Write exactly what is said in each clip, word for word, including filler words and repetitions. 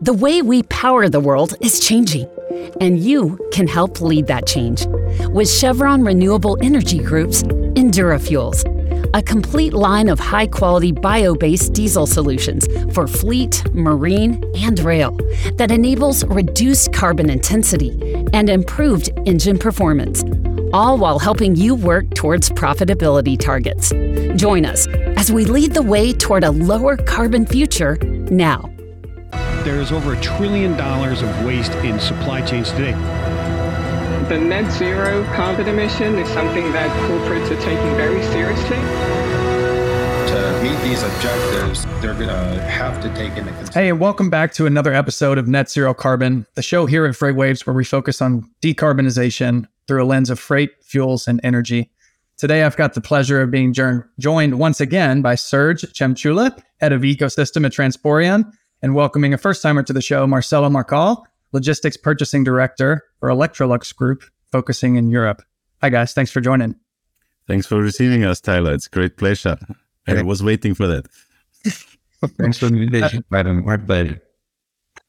The way we power the world is changing, and you can help lead that change with Chevron Renewable Energy Group's Endura Fuels, a complete line of high-quality bio-based diesel solutions for fleet, marine, and rail that enables reduced carbon intensity and improved engine performance, all while helping you work towards profitability targets. Join us as we lead the way toward a lower carbon future now. There is over a trillion dollars of waste in supply chains today. The net zero carbon emission is something that corporates are taking very seriously. To meet these objectives, they're going to have to take into consideration. Hey, and welcome back to another episode of Net Zero Carbon, the show here at FreightWaves where we focus on decarbonization through a lens of freight, fuels, and energy. Today, I've got the pleasure of being joined once again by Serge Schamschula, head of ecosystem at Transporeon, and welcoming a first-timer to the show, Marcelo Marcal, Logistics Purchasing Director for Electrolux Group, focusing in Europe. Hi, guys. Thanks for joining. Thanks for receiving us, Tyler. It's a great pleasure. I was waiting for that. Thanks for the invitation, Madam. My pleasure.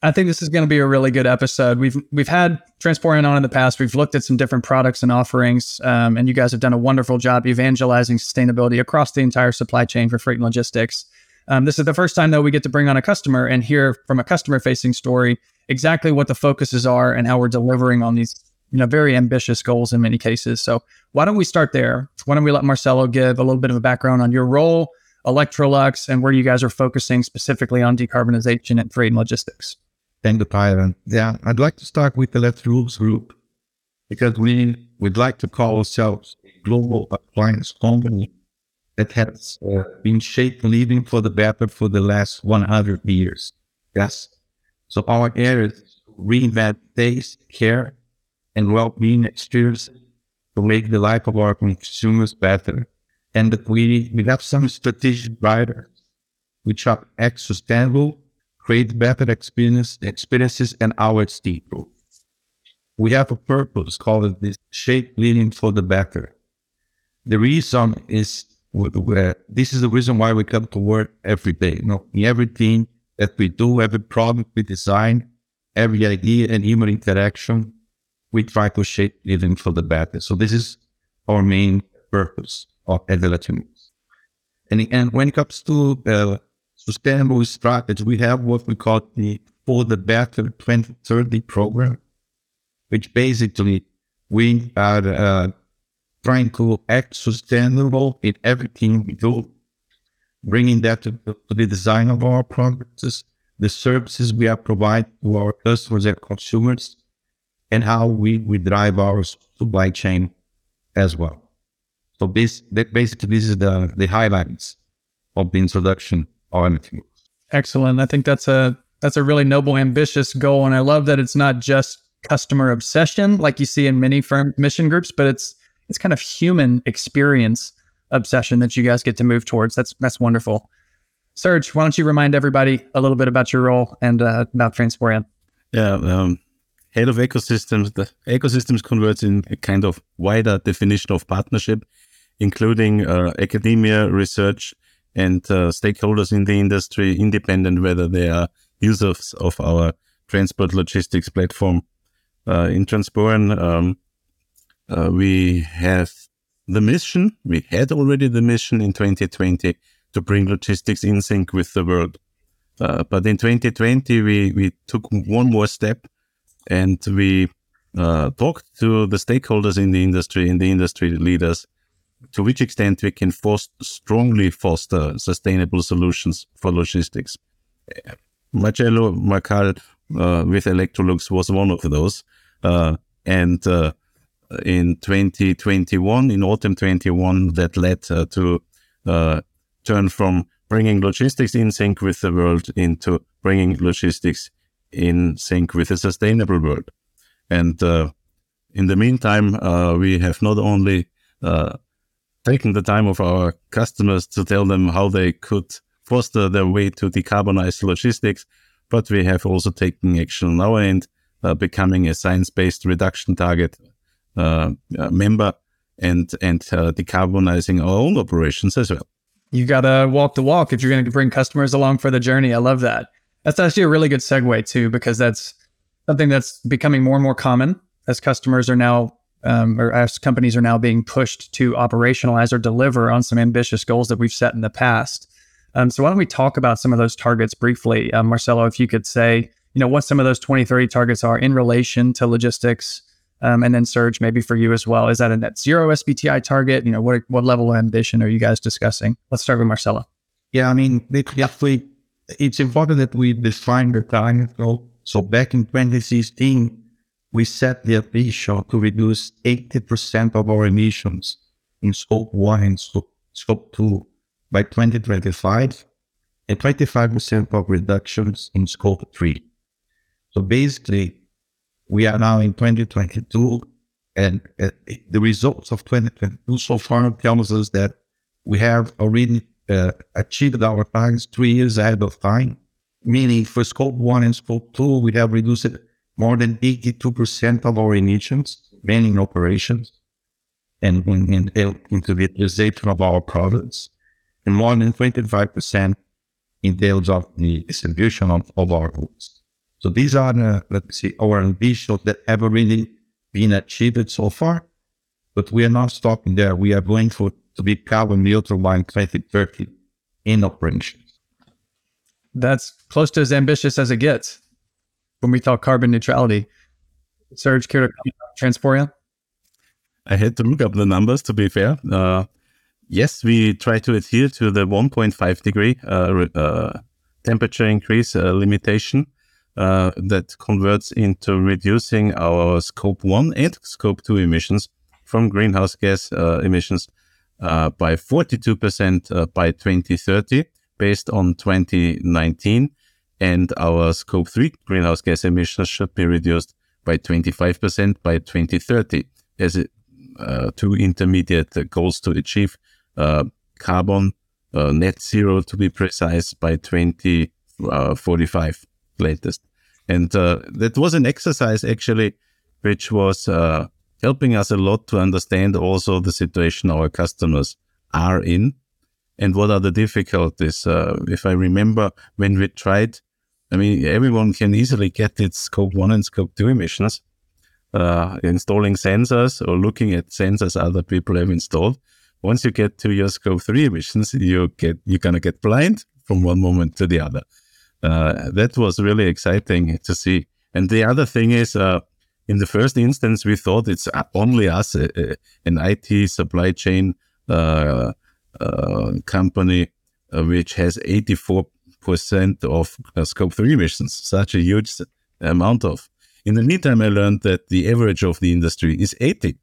I think this is going to be a really good episode. We've we've had Transporeon on in the past. We've looked at some different products and offerings, um, and you guys have done a wonderful job evangelizing sustainability across the entire supply chain for freight and logistics. Um, this is the first time, though, we get to bring on a customer and hear from a customer-facing story exactly what the focuses are and how we're delivering on these, you know, very ambitious goals in many cases. So why don't we start there? Why don't we let Marcelo give a little bit of a background on your role, Electrolux, and where you guys are focusing specifically on decarbonization and freight and logistics? Thank you, Tyron. Yeah, I'd like to start with the Electrolux Group because we would like to call ourselves a global appliance company that has uh, been shaped living for the better for the last one hundred years. Yes. So our area is to reinvent taste, care, and well-being experience to make the life of our consumers better. And we, we have some strategic drivers which are act sustainable, create better experience, experiences, and our people. We have a purpose called this shape leading for the better. The reason is Uh, this is the reason why we come to work every day. You know, in everything that we do, every problem we design, every idea and human interaction, we try to shape living for the better. So this is our main purpose of Electrolux. And, and when it comes to uh, sustainable strategy, we have what we call the For the Better twenty thirty program, which basically we are uh, trying to act sustainable in everything we do, bringing that to, to the design of our products, the services we are providing to our customers and consumers, and how we, we drive our supply chain as well. So this, that basically, this is the, the highlights of the introduction of M T Us. Excellent. I think that's a that's a really noble, ambitious goal, and I love that it's not just customer obsession like you see in many firm mission groups, but it's It's kind of human experience obsession that you guys get to move towards. That's that's wonderful. Serge, why don't you remind everybody a little bit about your role and uh, about Transporeon? Yeah, um, head of ecosystems. The ecosystems converts in a kind of wider definition of partnership, including uh, academia, research, and uh, stakeholders in the industry, independent whether they are users of our transport logistics platform. Uh, in Transporeon, um, Uh, we have the mission, we had already the mission in twenty twenty to bring logistics in sync with the world. Uh, but in twenty twenty, we, we took one more step and we uh, talked to the stakeholders in the industry and the industry leaders to which extent we can foster, strongly foster sustainable solutions for logistics. Marcelo Marcal uh, with Electrolux was one of those. Uh, and... Uh, In twenty twenty-one, in autumn twenty-one, that led uh, to uh, turn from bringing logistics in sync with the world into bringing logistics in sync with a sustainable world. And uh, in the meantime, uh, we have not only uh, taken the time of our customers to tell them how they could foster their way to decarbonize logistics, but we have also taken action on our end, uh, becoming a science-based reduction target Uh, uh, member and and uh, decarbonizing our own operations as well. You got to walk the walk if you're going to bring customers along for the journey. I love that. That's actually a really good segue too, because that's something that's becoming more and more common as customers are now, um, or as companies are now being pushed to operationalize or deliver on some ambitious goals that we've set in the past. Um, so why don't we talk about some of those targets briefly, um, Marcelo, if you could say, you know, what some of those twenty thirty targets are in relation to logistics, um, and then Serge, maybe for you as well. Is that a net zero S B T I target? You know, what what level of ambition are you guys discussing? Let's start with Marcelo. Yeah, I mean, definitely, it's important that we define the target goal. So back in twenty sixteen, we set the ambition to reduce eighty percent of our emissions in scope one and scope two by twenty twenty-five, and twenty-five percent of reductions in scope three. So basically, we are now in twenty twenty-two, and uh, the results of twenty twenty-two so far tells us that we have already uh, achieved our targets three years ahead of time, meaning for scope one and scope two, we have reduced more than eighty-two percent of our emissions, mainly in operations and in, in, into the utilization of our products, and more than twenty-five percent in terms of the distribution of, of our goods. So these are, uh, let's see, our ambitions that have already been achieved so far, but we are not stopping there. We are going for to be carbon neutral by twenty thirty in operations. That's close to as ambitious as it gets when we talk carbon neutrality. Serge, care to comment on Transporeon? I had to look up the numbers, to be fair. Uh, yes, we try to adhere to the one point five degree uh, uh, temperature increase uh, limitation uh, that converts into reducing our scope one and scope two emissions from greenhouse gas uh, emissions uh, by forty-two percent uh, by twenty thirty. Based on twenty nineteen, and our scope three greenhouse gas emissions should be reduced by twenty-five percent by twenty thirty as it, uh, two intermediate goals to achieve uh, carbon uh, net zero, to be precise, by twenty forty-five latest. And uh, that was an exercise actually, which was uh, helping us a lot to understand also the situation our customers are in. And what are the difficulties? Uh, if I remember when we tried, I mean, everyone can easily get its scope one and scope two emissions, uh, installing sensors or looking at sensors other people have installed. Once you get to your scope three emissions, you get, you're going to get blind from one moment to the other. Uh, that was really exciting to see. And the other thing is, uh, in the first instance, we thought it's only us, uh, an I T supply chain, uh, Uh, company uh, which has eighty-four percent of uh, scope three emissions, such a huge amount of. In the meantime, I learned that the average of the industry is eighty,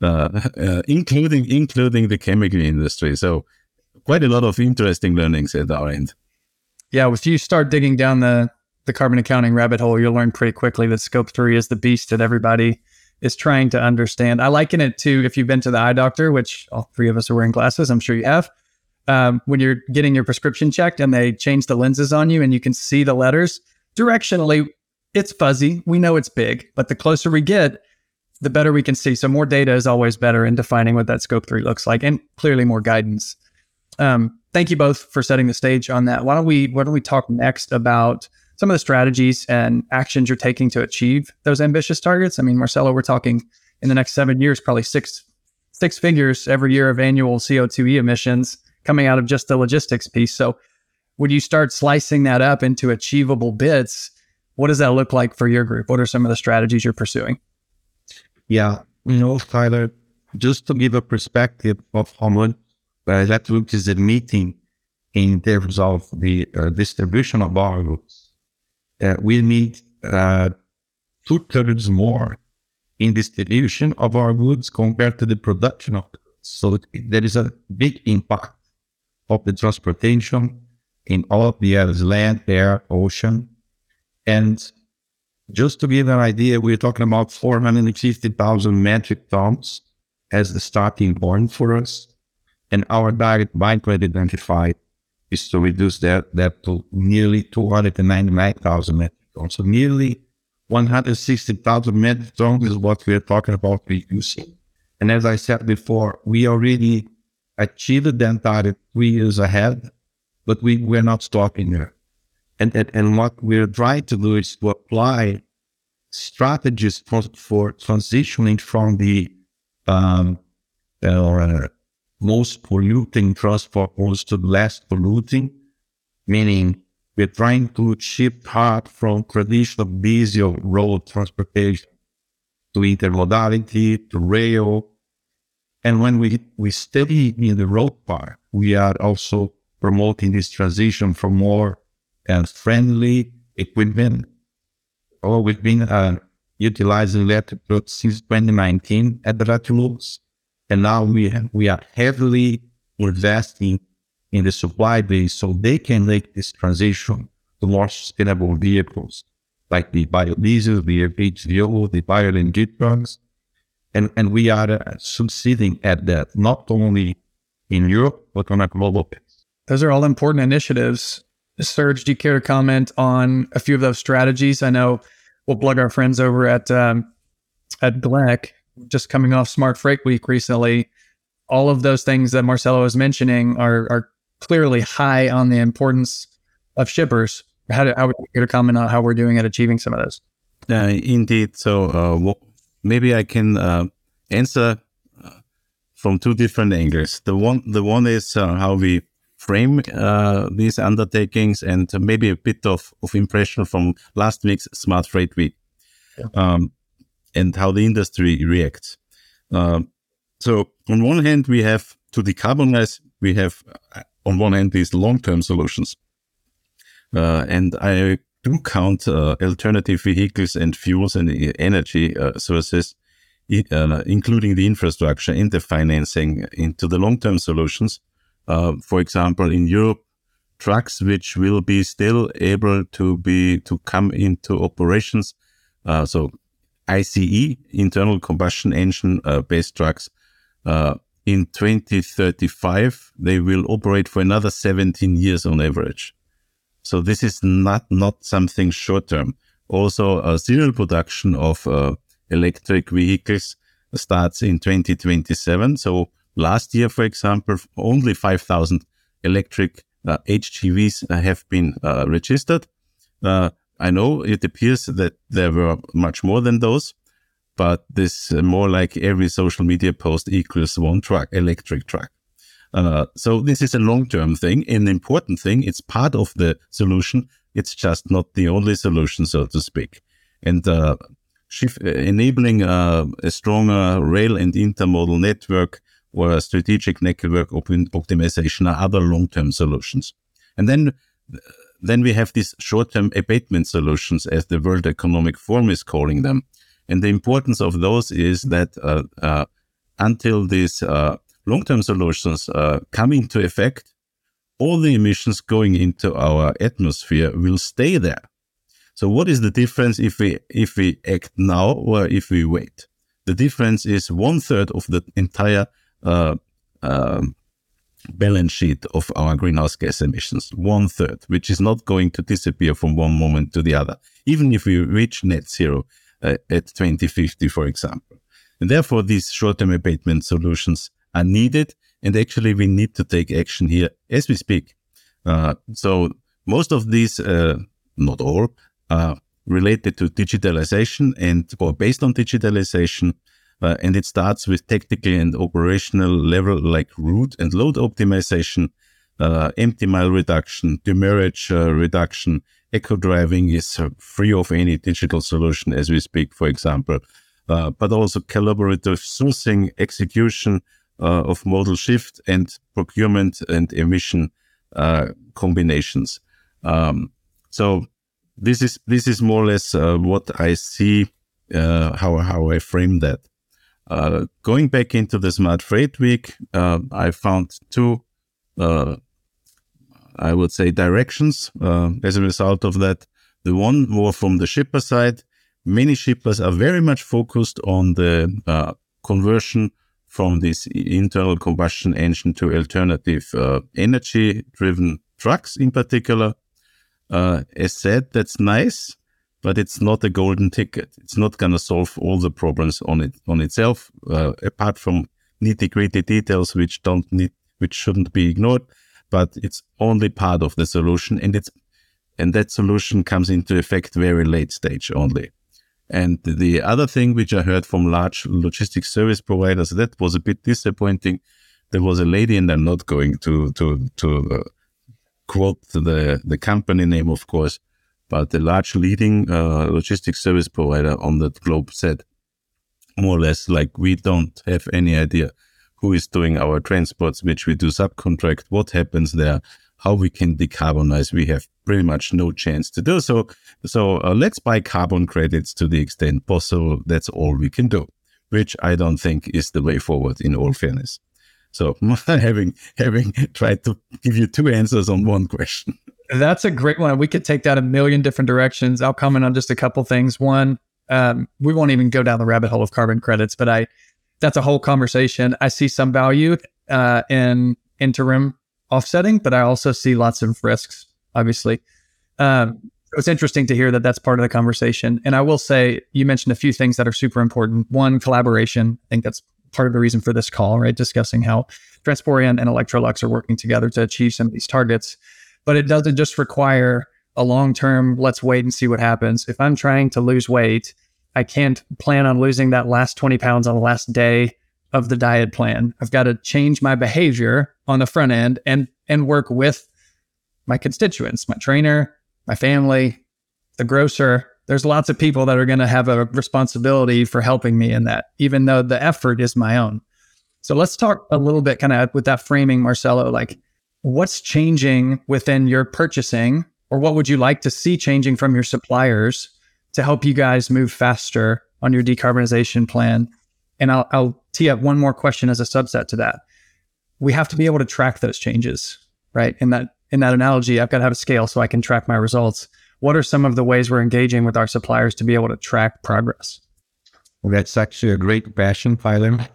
uh, uh, including including the chemical industry. So quite a lot of interesting learnings at our end. Yeah, if you start digging down the, the carbon accounting rabbit hole, you'll learn pretty quickly that scope three is the beast that everybody is trying to understand. I liken it to, if you've been to the eye doctor, which all three of us are wearing glasses, I'm sure you have, um, when you're getting your prescription checked and they change the lenses on you and you can see the letters. Directionally, it's fuzzy. We know it's big, but the closer we get, the better we can see. So more data is always better in defining what that scope three looks like, and clearly more guidance. Um, thank you both for setting the stage on that. Why don't we, why don't we talk next about some of the strategies and actions you're taking to achieve those ambitious targets? I mean, Marcelo, we're talking in the next seven years, probably six six figures every year of annual C O two e emissions coming out of just the logistics piece. So when you start slicing that up into achievable bits, what does that look like for your group? What are some of the strategies you're pursuing? Yeah, you know, Tyler, just to give a perspective of how much uh, that group is admitting in terms of the uh, distribution of our groups. Uh, we need uh, two-thirds more in distribution of our goods compared to the production of goods. So there is a big impact of the transportation in all of the areas, land, air, ocean. And just to give an idea, we're talking about four hundred fifty thousand metric tons as the starting point for us. And our target by twenty twenty-five is to reduce that, that to nearly two hundred ninety-nine thousand metric tons. So nearly one hundred sixty thousand metric tons is what we are talking about reducing. And as I said before, we already achieved that target three years ahead, but we were not stopping there. And, and, and what we're trying to do is to apply strategies for, for transitioning from the um, uh, most polluting transport modes to less polluting, meaning we're trying to shift hard from traditional diesel road transportation to intermodality, to rail. And when we, we study in the road part, we are also promoting this transition from more and friendly equipment. Oh, we've been uh, utilizing electric trucks since twenty nineteen at the Electrolux, and now we have, we are heavily investing in the supply base so they can make this transition to more sustainable vehicles like the biodiesel, the H V O, the bio L N G trucks, and and we are uh, succeeding at that not only in Europe but on a global basis. Those are all important initiatives. Serge, do you care to comment on a few of those strategies? I know we'll plug our friends over at um, at G L E C, just coming off Smart Freight Week recently. All of those things that Marcelo was mentioning are, are clearly high on the importance of shippers. How, do, how would you care to comment on how we're doing at achieving some of those? Uh, indeed. So uh, well, maybe I can uh, answer uh, from two different angles. The one, the one is uh, how we frame uh, these undertakings, and maybe a bit of, of impression from last week's Smart Freight Week, yeah. um, and how the industry reacts. Uh, so on one hand, we have to decarbonize, we have on one hand these long-term solutions. Uh, and I do count uh, alternative vehicles and fuels and energy uh, sources, uh, including the infrastructure and the financing into the long-term solutions. Uh, for example, in Europe, trucks which will be still able to be to come into operations, uh, so I C E, internal combustion engine uh, based trucks, uh, in twenty thirty-five they will operate for another seventeen years on average. So this is not not something short term. Also, uh, serial production of uh, electric vehicles starts in twenty twenty-seven. So last year, for example, only five thousand electric uh, H G Vs have been uh, registered. Uh, I know it appears that there were much more than those, but this uh, more like every social media post equals one truck, electric truck. Uh, so this is a long-term thing, an important thing. It's part of the solution. It's just not the only solution, so to speak. And uh, shift, enabling uh, a stronger rail and intermodal network or a strategic network optimization are other long-term solutions. And then then we have these short-term abatement solutions, as the World Economic Forum is calling them. And the importance of those is that uh, uh, until these uh, long-term solutions uh, come into effect, all the emissions going into our atmosphere will stay there. So what is the difference if we if we act now or if we wait? The difference is one-third of the entire Uh, uh, balance sheet of our greenhouse gas emissions, one third, which is not going to disappear from one moment to the other, even if we reach net zero uh, at twenty fifty, for example. And therefore, these short-term abatement solutions are needed, and actually we need to take action here as we speak. Uh, so most of these, uh, not all, are related to digitalization and or based on digitalization. Uh, and it starts with tactical and operational level, like route and load optimization, uh, empty mile reduction, demurrage uh, reduction. Eco driving is uh, free of any digital solution as we speak, for example, uh, but also collaborative sourcing, execution uh, of modal shift, and procurement and emission uh, combinations. Um, so this is this is more or less uh, what I see, uh, how how I frame that. Uh, going back into the Smart Freight Week, uh, I found two, uh, I would say, directions uh, as a result of that. The one more from the shipper side. Many shippers are very much focused on the uh, conversion from this internal combustion engine to alternative uh, energy-driven trucks in particular. Uh, as said, that's nice. But it's not a golden ticket. It's not going to solve all the problems on it on itself, uh, apart from nitty-gritty details which don't need, which shouldn't be ignored. But it's only part of the solution, and it's And that solution comes into effect very late stage only. And the other thing which I heard from large logistics service providers, that was a bit disappointing. There was a lady, and I'm not going to to to uh, quote the the company name, of course, but the large leading uh, logistics service provider on the globe said, more or less, like, we don't have any idea who is doing our transports, which we do subcontract, what happens there, how we can decarbonize. We have pretty much no chance to do so. So uh, let's buy carbon credits to the extent possible. That's all we can do, which I don't think is the way forward, in all fairness. So having having tried to give you two answers on one question. That's a great one. We could take that a million different directions. I'll comment on just a couple things. One, um, we won't even go down the rabbit hole of carbon credits, but I that's a whole conversation. I see some value uh, in interim offsetting, but I also see lots of risks, obviously. Um, it's interesting to hear that that's part of the conversation. And I will say, you mentioned a few things that are super important. One, collaboration. I think that's part of the reason for this call, right? Discussing how Transporeon and Electrolux are working together to achieve some of these targets. But it doesn't just require a long-term, let's wait and see what happens. If I'm trying to lose weight, I can't plan on losing that last twenty pounds on the last day of the diet plan. I've got to change my behavior on the front end and and work with my constituents, my trainer, my family, the grocer. There's lots of people that are going to have a responsibility for helping me in that, even though the effort is my own. So let's talk a little bit kind of with that framing, Marcelo, like, what's changing within your purchasing, or what would you like to see changing from your suppliers to help you guys move faster on your decarbonization plan? And I'll, I'll tee up one more question as a subset to that. We have to be able to track those changes, right? In that in that analogy, I've got to have a scale so I can track my results. What are some of the ways we're engaging with our suppliers to be able to track progress? Well, that's actually a great question, Phylum.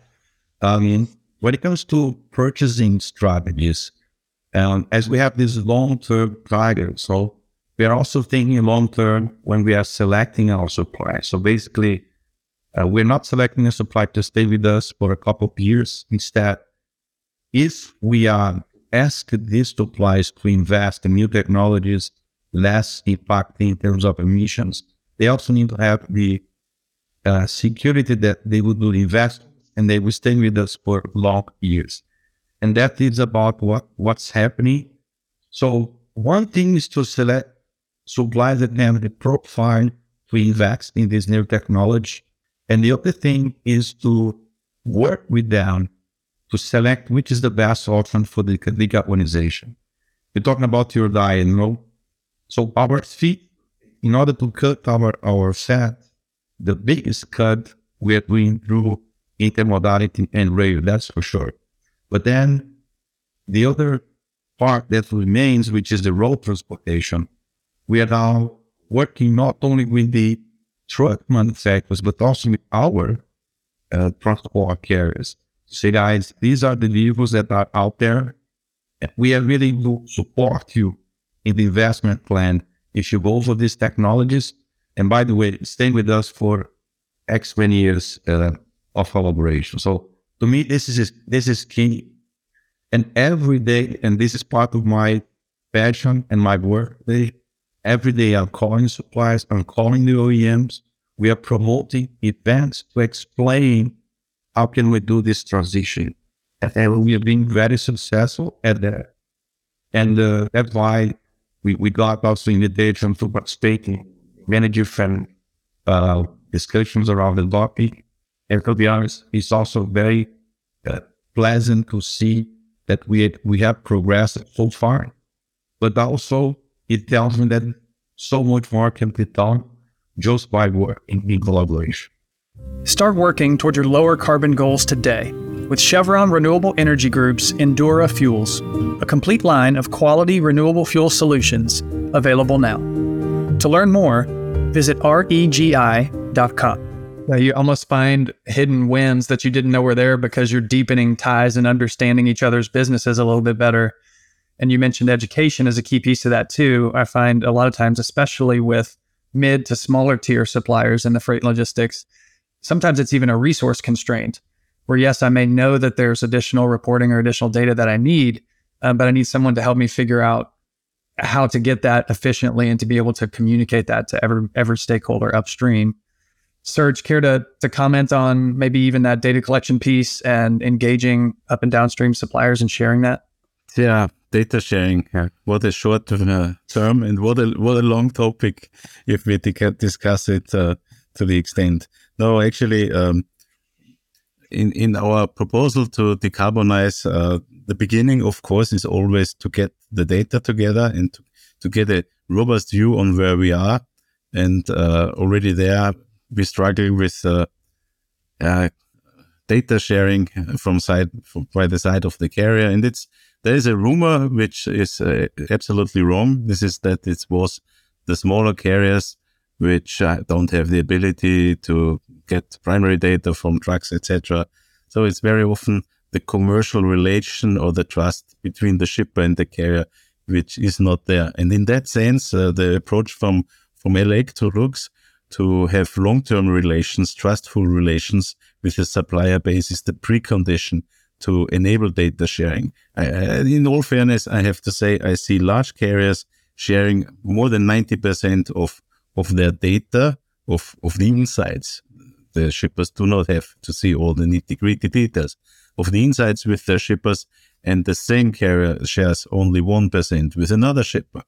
Um, when it comes to purchasing strategies, um, as we have this long-term target, so we are also thinking long-term when we are selecting our suppliers. So basically, Uh, we're not selecting a supplier to stay with us for a couple of years. Instead, if we are asking these suppliers to invest in new technologies, less impact in terms of emissions, they also need to have the uh, security that they will do invest and they will stay with us for long years. And that is about what, what's happening. So one thing is to select suppliers that have the profile to invest in this new technology. And the other thing is to work with them to select which is the best option for the decarbonization. You're talking about your diet, you know? So our feet, in order to cut our, our fat, the biggest cut we are doing through intermodality and rail, that's for sure. But then the other part that remains, which is the road transportation, we are now working not only with the truck manufacturers, but also with our uh, transport carriers. Say, guys, these are the vehicles that are out there, and we are really to support you in the investment plan if you go for these technologies. And by the way, stay with us for X many years uh, of collaboration. So to me, this is this is key. And every day, and this is part of my passion and my work day, every day I'm calling suppliers, I'm calling the O E Ms. We are promoting events to explain how can we do this transition. And we are being very successful at that. And uh, that's why we, we got also invitation to participate in many different uh, discussions around the topic. And to be honest, it's also very uh, pleasant to see that we, had, we have progressed so far, but also it tells me that so much more can be done just by working in collaboration. Start working toward your lower carbon goals today with Chevron Renewable Energy Group's Endura Fuels, a complete line of quality renewable fuel solutions available now. To learn more, visit regi dot com. Now you almost find hidden wins that you didn't know were there because you're deepening ties and understanding each other's businesses a little bit better. And you mentioned education as a key piece of that too. I find a lot of times, especially with mid to smaller tier suppliers in the freight logistics, sometimes it's even a resource constraint where, yes, I may know that there's additional reporting or additional data that I need, uh, but I need someone to help me figure out how to get that efficiently and to be able to communicate that to every, every stakeholder upstream. Serge, care to, to comment on maybe even that data collection piece and engaging up and downstream suppliers and sharing that? Yeah, data sharing. Yeah. What a short uh, term and what a what a long topic if we discuss it uh, to the extent. No, actually, um, in, in our proposal to decarbonize, uh, the beginning, of course, is always to get the data together and to, to get a robust view on where we are. And uh, already there, we struggle with uh, uh, data sharing from side from, by the side of the carrier, and it's there is a rumor which is uh, absolutely wrong. This is that it was the smaller carriers which uh, don't have the ability to get primary data from trucks, et cetera. So it's very often the commercial relation or the trust between the shipper and the carrier which is not there. And in that sense, uh, the approach from from Electrolux to have long-term relations, trustful relations with the supplier base is the precondition to enable data sharing. I, I, in all fairness, I have to say I see large carriers sharing more than ninety percent of, of their data, of, of the insights. The shippers do not have to see all the nitty-gritty details of the insights with their shippers, and the same carrier shares only one percent with another shipper.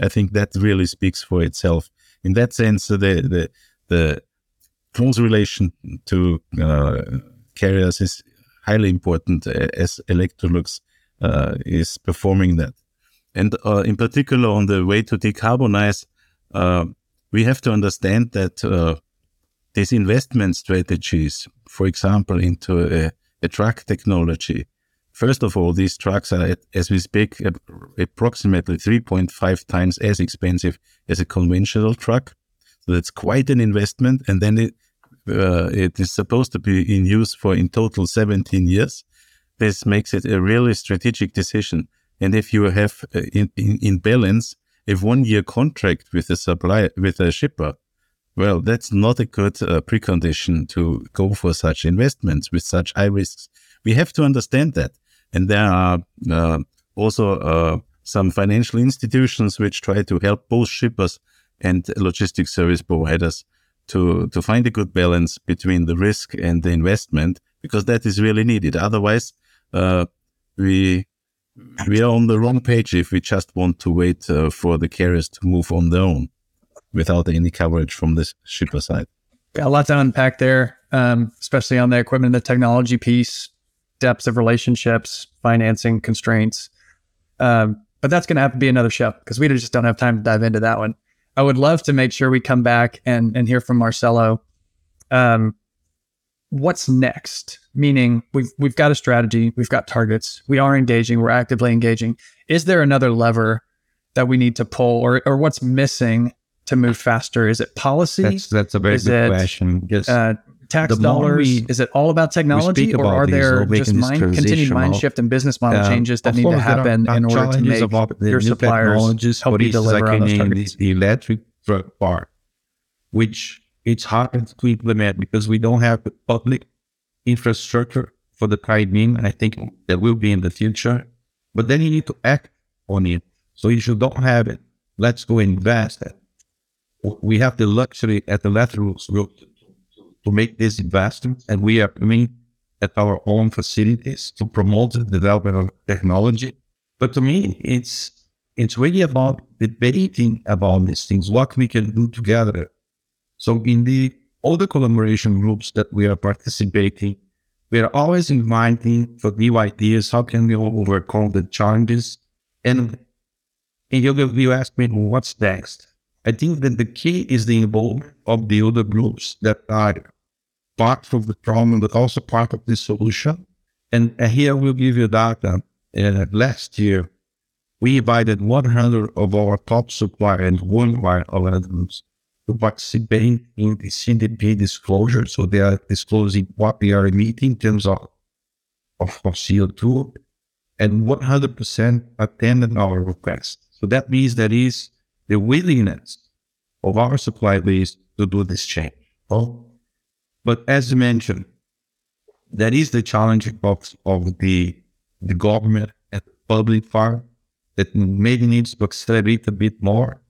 I think that really speaks for itself. In that sense, the the, the close relation to uh, carriers is highly important as Electrolux uh, is performing that. And uh, in particular, on the way to decarbonize, uh, we have to understand that uh, these investment strategies, for example, into a, a truck technology, first of all, these trucks are, as we speak, approximately three point five times as expensive as a conventional truck. So that's quite an investment. And then it, uh, it is supposed to be in use for, in total, seventeen years. This makes it a really strategic decision. And if you have uh, in, in, in balance a one-year contract with a supplier, with a shipper, well, that's not a good uh, precondition to go for such investments with such high risks. We have to understand that. And there are uh, also uh, some financial institutions which try to help both shippers and logistics service providers to, to find a good balance between the risk and the investment, because that is really needed. Otherwise, uh, we we are on the wrong page if we just want to wait uh, for the carriers to move on their own without any coverage from the shipper side. Yeah, a lot to unpack there, um, especially on the equipment and the technology piece. Depths of relationships, financing constraints. Um, but that's going to have to be another show because we just don't have time to dive into that one. I would love to make sure we come back and, and hear from Marcelo. Um, what's next? Meaning we've, we've got a strategy, we've got targets, we are engaging, we're actively engaging. Is there another lever that we need to pull, or, or what's missing to move faster? Is it policy? That's, that's a very Is good it, question. Yes. Uh, Tax dollars? We, is it all about technology, about or are these, there or just mind, continued mind shift and business model uh, changes that need to happen are, in order to make your suppliers help you deliver on those targets? The electric truck part, which it's hard to implement because we don't have the public infrastructure for the time being, and I think that will be in the future. But then you need to act on it. So if you don't have it, let's go invest it. We have the luxury at the Electrolux Group to make this investment, and we are doing at our own facilities to promote the development of technology. But to me, it's it's really about debating about these things, what we can do together. So in the all the collaboration groups that we are participating, we are always inviting for new ideas. How can we overcome the challenges? And, and you, you ask me, what's next? I think that the key is the involvement of the other groups that are part of the problem, but also part of the solution. And here we'll give you data. Uh, last year, we invited one hundred of our top suppliers and worldwide allies to participate in the C D P disclosure. So they are disclosing what they are emitting in terms of, of, of C O two, and one hundred percent attended our request. So that means that is the willingness of our supply base to do this change. Oh. But as you mentioned, that is the challenge of, of the, the government and the public part. that maybe needs to accelerate a bit more.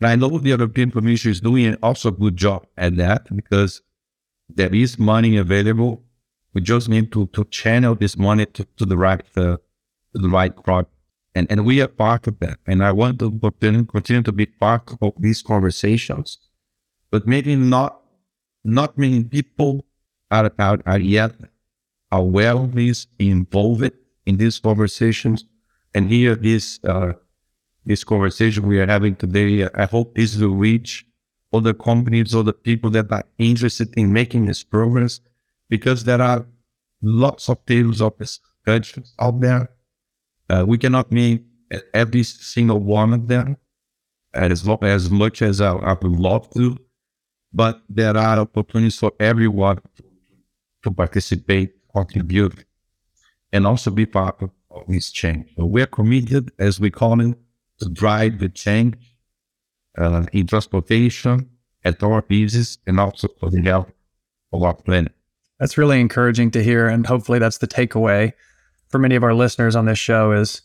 And I know the European Commission is doing also a good job at that, because there is money available. We just need to, to channel this money to, to the right uh, to the right project. And, and we are part of that. And I want to continue to be part of these conversations. But maybe not not many people are, are, are yet aware of this, involved in these conversations. And here, this uh, this conversation we are having today, I hope this will reach other companies, other people that are interested in making this progress, because there are lots of tales of discussions out there. Uh, we cannot meet every single one of them as, lo- as much as I, I would love to, but there are opportunities for everyone to participate, contribute, and also be part of this change. So we're committed, as we call it, to drive the change uh, in transportation at our business and also for the health of our planet. That's really encouraging to hear, and hopefully that's the takeaway for many of our listeners on this show is,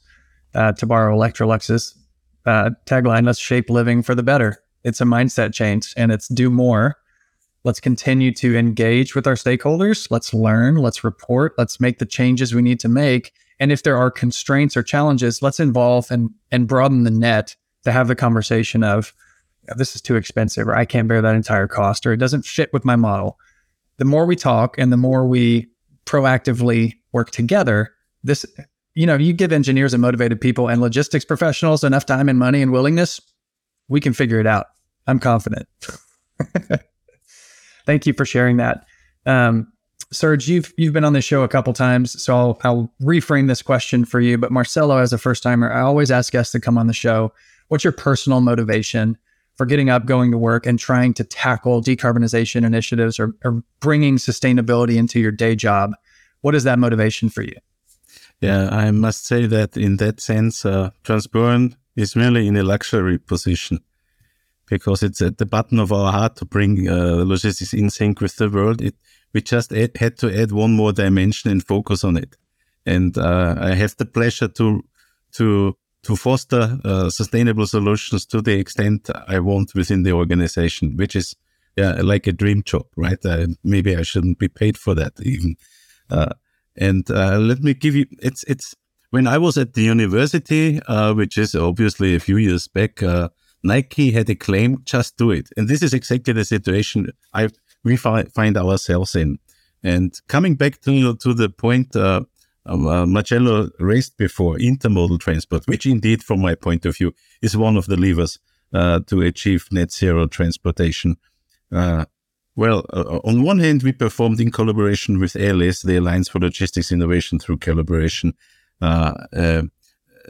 uh, to borrow Electrolux's uh, tagline, let's shape living for the better. It's a mindset change, and it's do more. Let's continue to engage with our stakeholders. Let's learn, let's report, let's make the changes we need to make. And if there are constraints or challenges, let's involve and, and broaden the net to have the conversation of, this is too expensive, or I can't bear that entire cost, or it doesn't fit with my model. The more we talk and the more we proactively work together, this, you know, you give engineers and motivated people and logistics professionals enough time and money and willingness, we can figure it out. I'm confident. Thank you for sharing that. Um, Serge, you've, you've been on this show a couple times, so I'll, I'll reframe this question for you. But Marcelo, as a first timer, I always ask guests to come on the show. What's your personal motivation for getting up, going to work, and trying to tackle decarbonization initiatives or, or bringing sustainability into your day job? What is that motivation for you? Yeah, I must say that in that sense, uh, Transporeon is really in a luxury position, because it's at the bottom of our heart to bring uh, logistics in sync with the world. It, we just add, had to add one more dimension and focus on it. And uh, I have the pleasure to to to foster uh, sustainable solutions to the extent I want within the organization, which is yeah, like a dream job, right? Uh, maybe I shouldn't be paid for that even. Uh, And uh, let me give you, it's, it's, when I was at the university, uh, which is obviously a few years back, uh, Nike had a claim, just do it. And this is exactly the situation I we fi- find ourselves in. And coming back to, to the point uh, uh, Marcelo raised before, intermodal transport, which indeed, from my point of view, is one of the levers uh, to achieve net zero transportation. Uh, Well, uh, on one hand, we performed in collaboration with ALICE, the Alliance for Logistics Innovation through Collaboration, uh, uh,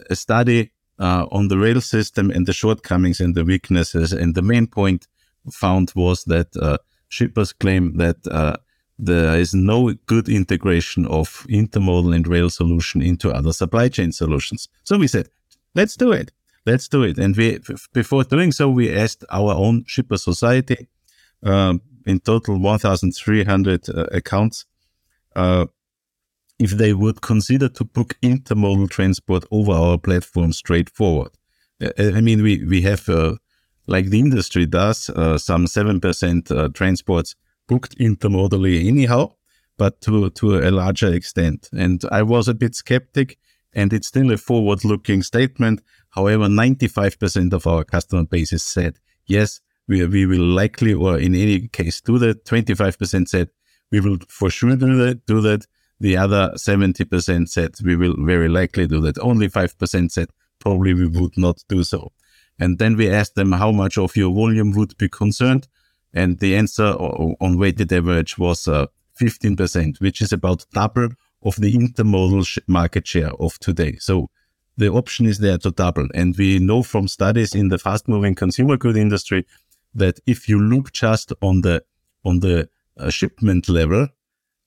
a study uh, on the rail system and the shortcomings and the weaknesses. And the main point found was that uh, shippers claim that uh, there is no good integration of intermodal and rail solution into other supply chain solutions. So we said, let's do it. Let's do it. And we, f- before doing so, we asked our own shipper society, um, in total one thousand three hundred uh, accounts, uh, if they would consider to book intermodal transport over our platform straightforward. Uh, I mean, we, we have, uh, like the industry does, uh, some seven percent uh, transports booked intermodally anyhow, but to, to a larger extent. And I was a bit skeptic, and it's still a forward-looking statement. However, ninety-five percent of our customer base is said, yes, We, we will likely, or in any case, do that. twenty-five percent said we will for sure do that. Do that. The other seventy percent said we will very likely do that. Only five percent said probably we would not do so. And then we asked them how much of your volume would be concerned. And the answer on weighted average was uh, fifteen percent, which is about double of the intermodal sh- market share of today. So the option is there to double. And we know from studies in the fast-moving consumer good industry that if you look just on the on the uh, shipment level,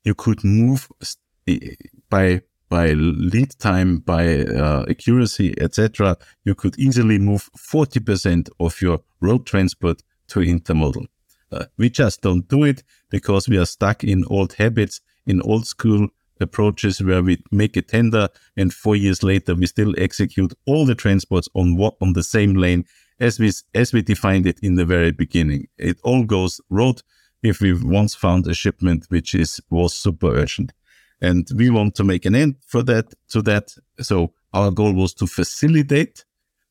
you could move st- by by lead time, by uh, accuracy, et cetera. You could easily move forty percent of your road transport to intermodal. Uh, we just don't do it because we are stuck in old habits, in old school approaches where we make a tender and four years later we still execute all the transports on what on the same lane as we as we defined it in the very beginning. It all goes road if we once found a shipment which is was super urgent, and we want to make an end for that to that. So our goal was to facilitate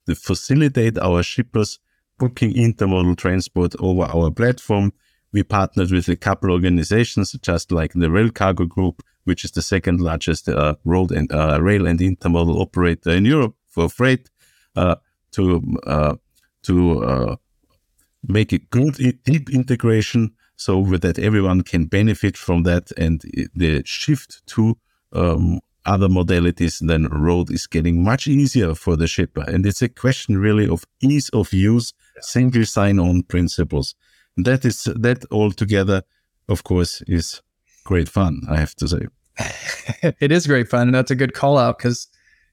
to facilitate our shippers booking intermodal transport over our platform. We partnered with a couple organizations, just like the Rail Cargo Group, which is the second largest uh, road and uh, rail and intermodal operator in Europe for freight, uh, to uh, to uh, make a good deep integration so that everyone can benefit from that. And the shift to um, other modalities than road is getting much easier for the shipper. And it's a question really of ease of use, single sign-on principles. That is that all together, of course, is great fun, I have to say. It is great fun. And that's a good call out because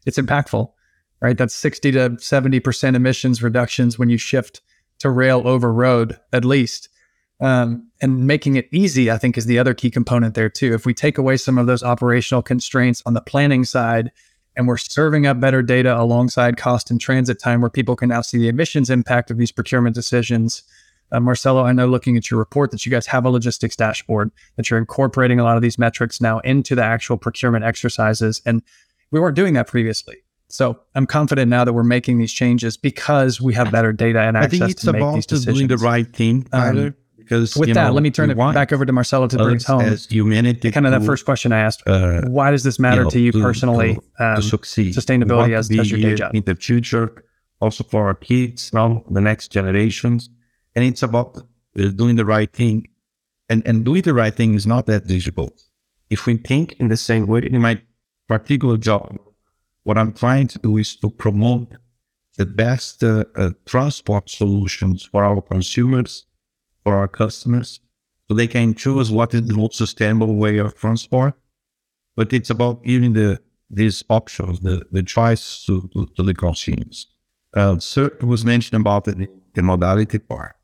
it's impactful, right? That's sixty to seventy percent emissions reductions when you shift to rail over road, at least. Um, and making it easy, I think, is the other key component there, too. If we take away some of those operational constraints on the planning side and we're serving up better data alongside cost and transit time where people can now see the emissions impact of these procurement decisions. Uh, Marcelo, I know looking at your report that you guys have a logistics dashboard, that you're incorporating a lot of these metrics now into the actual procurement exercises. And we weren't doing that previously. So I'm confident now that we're making these changes because we have better data and access to make these decisions. I think it's about doing the right thing, Tyler. Um, because, with that, know, let me turn it back over to Marcelo to bring us home. As humanity kind of that first question I asked, uh, why does this matter you know, to you to, personally, to, um, to succeed. Sustainability as, as your day job? In the future, also for our kids, now the next generations. And it's about uh, doing the right thing. And and doing the right thing is not that difficult. If we think in the same way, in my particular job, what I'm trying to do is to promote the best uh, uh, transport solutions for our consumers, for our customers, so they can choose what is the most sustainable way of transport. But it's about giving the these options, the, the choice to, to, to the consumers. Uh, Serge was mentioned about the, the modality part.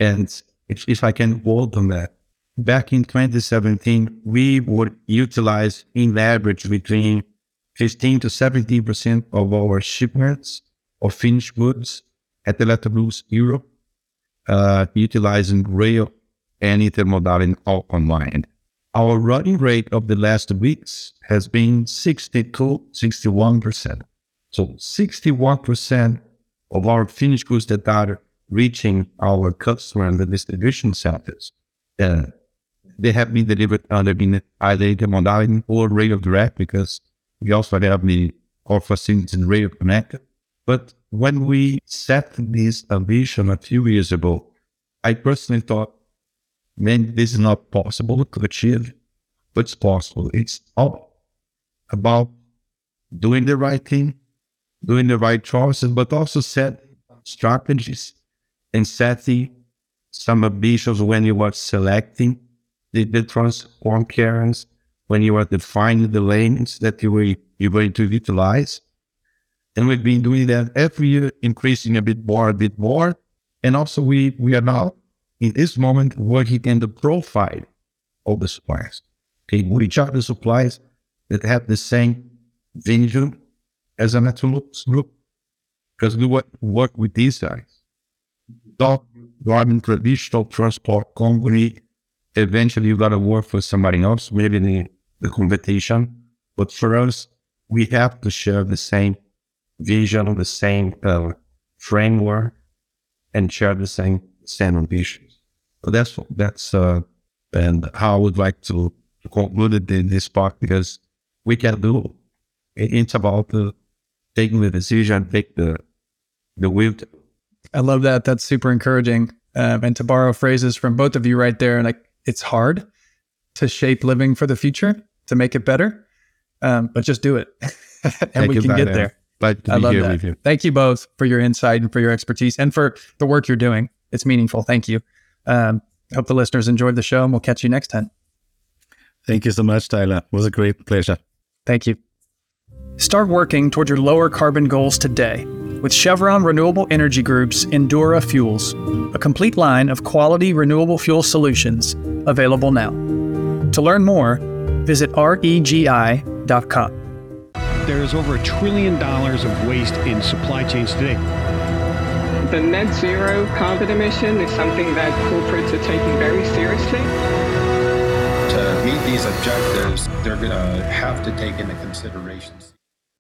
And if, if I can build on that, back in twenty seventeen, we would utilize in average between fifteen to seventeen percent of our shipments of finished goods at Electrolux Europe, uh, utilizing rail and intermodal all online. Our running rate of the last weeks has been sixty-two, sixty-one percent. So sixty-one percent of our finished goods that are reaching our customer and the distribution centers, uh, they have been delivered under in either intermodal or rail direct, because we also have the core facilities in rail connected. But when we set this ambition a few years ago, I personally thought, man, this is not possible to achieve, but it's possible. It's all about doing the right thing, doing the right choices, but also set strategies and setting some ambitions when you are selecting the, the transport carriers, when you are defining the lanes that you will, you're going to utilize. And we've been doing that every year, increasing a bit more, a bit more. And also we, we are now in this moment working in the profile of the suppliers. Okay, which are the suppliers that have the same vision as an Electrolux Group, because we work, work with these guys. Not driving traditional transport company, eventually you got to work for somebody else, maybe the, the competition. But for us, we have to share the same vision, the same uh, framework, and share the same same ambitions. So that's that's uh, and how I would like to, to conclude in this part, because we can do. It's about the. Uh, taking the decision, take the the wheel. I love that. That's super encouraging. Um, and to borrow phrases from both of you right there, like it's hard to shape living for the future, to make it better, um, but just do it. and Thank we can get now. there. Glad to I be love here that. With you. Thank you both for your insight and for your expertise and for the work you're doing. It's meaningful. Thank you. Um, hope the listeners enjoyed the show and we'll catch you next time. Thank you so much, Tyler. It was a great pleasure. Thank you. Start working toward your lower carbon goals today with Chevron Renewable Energy Group's Endura Fuels, a complete line of quality renewable fuel solutions available now. To learn more, Visit regi dot com. There is over a trillion dollars of waste in supply chains today. The net zero carbon emission is something that corporates are taking very seriously. To meet these objectives, they're going to have to take into consideration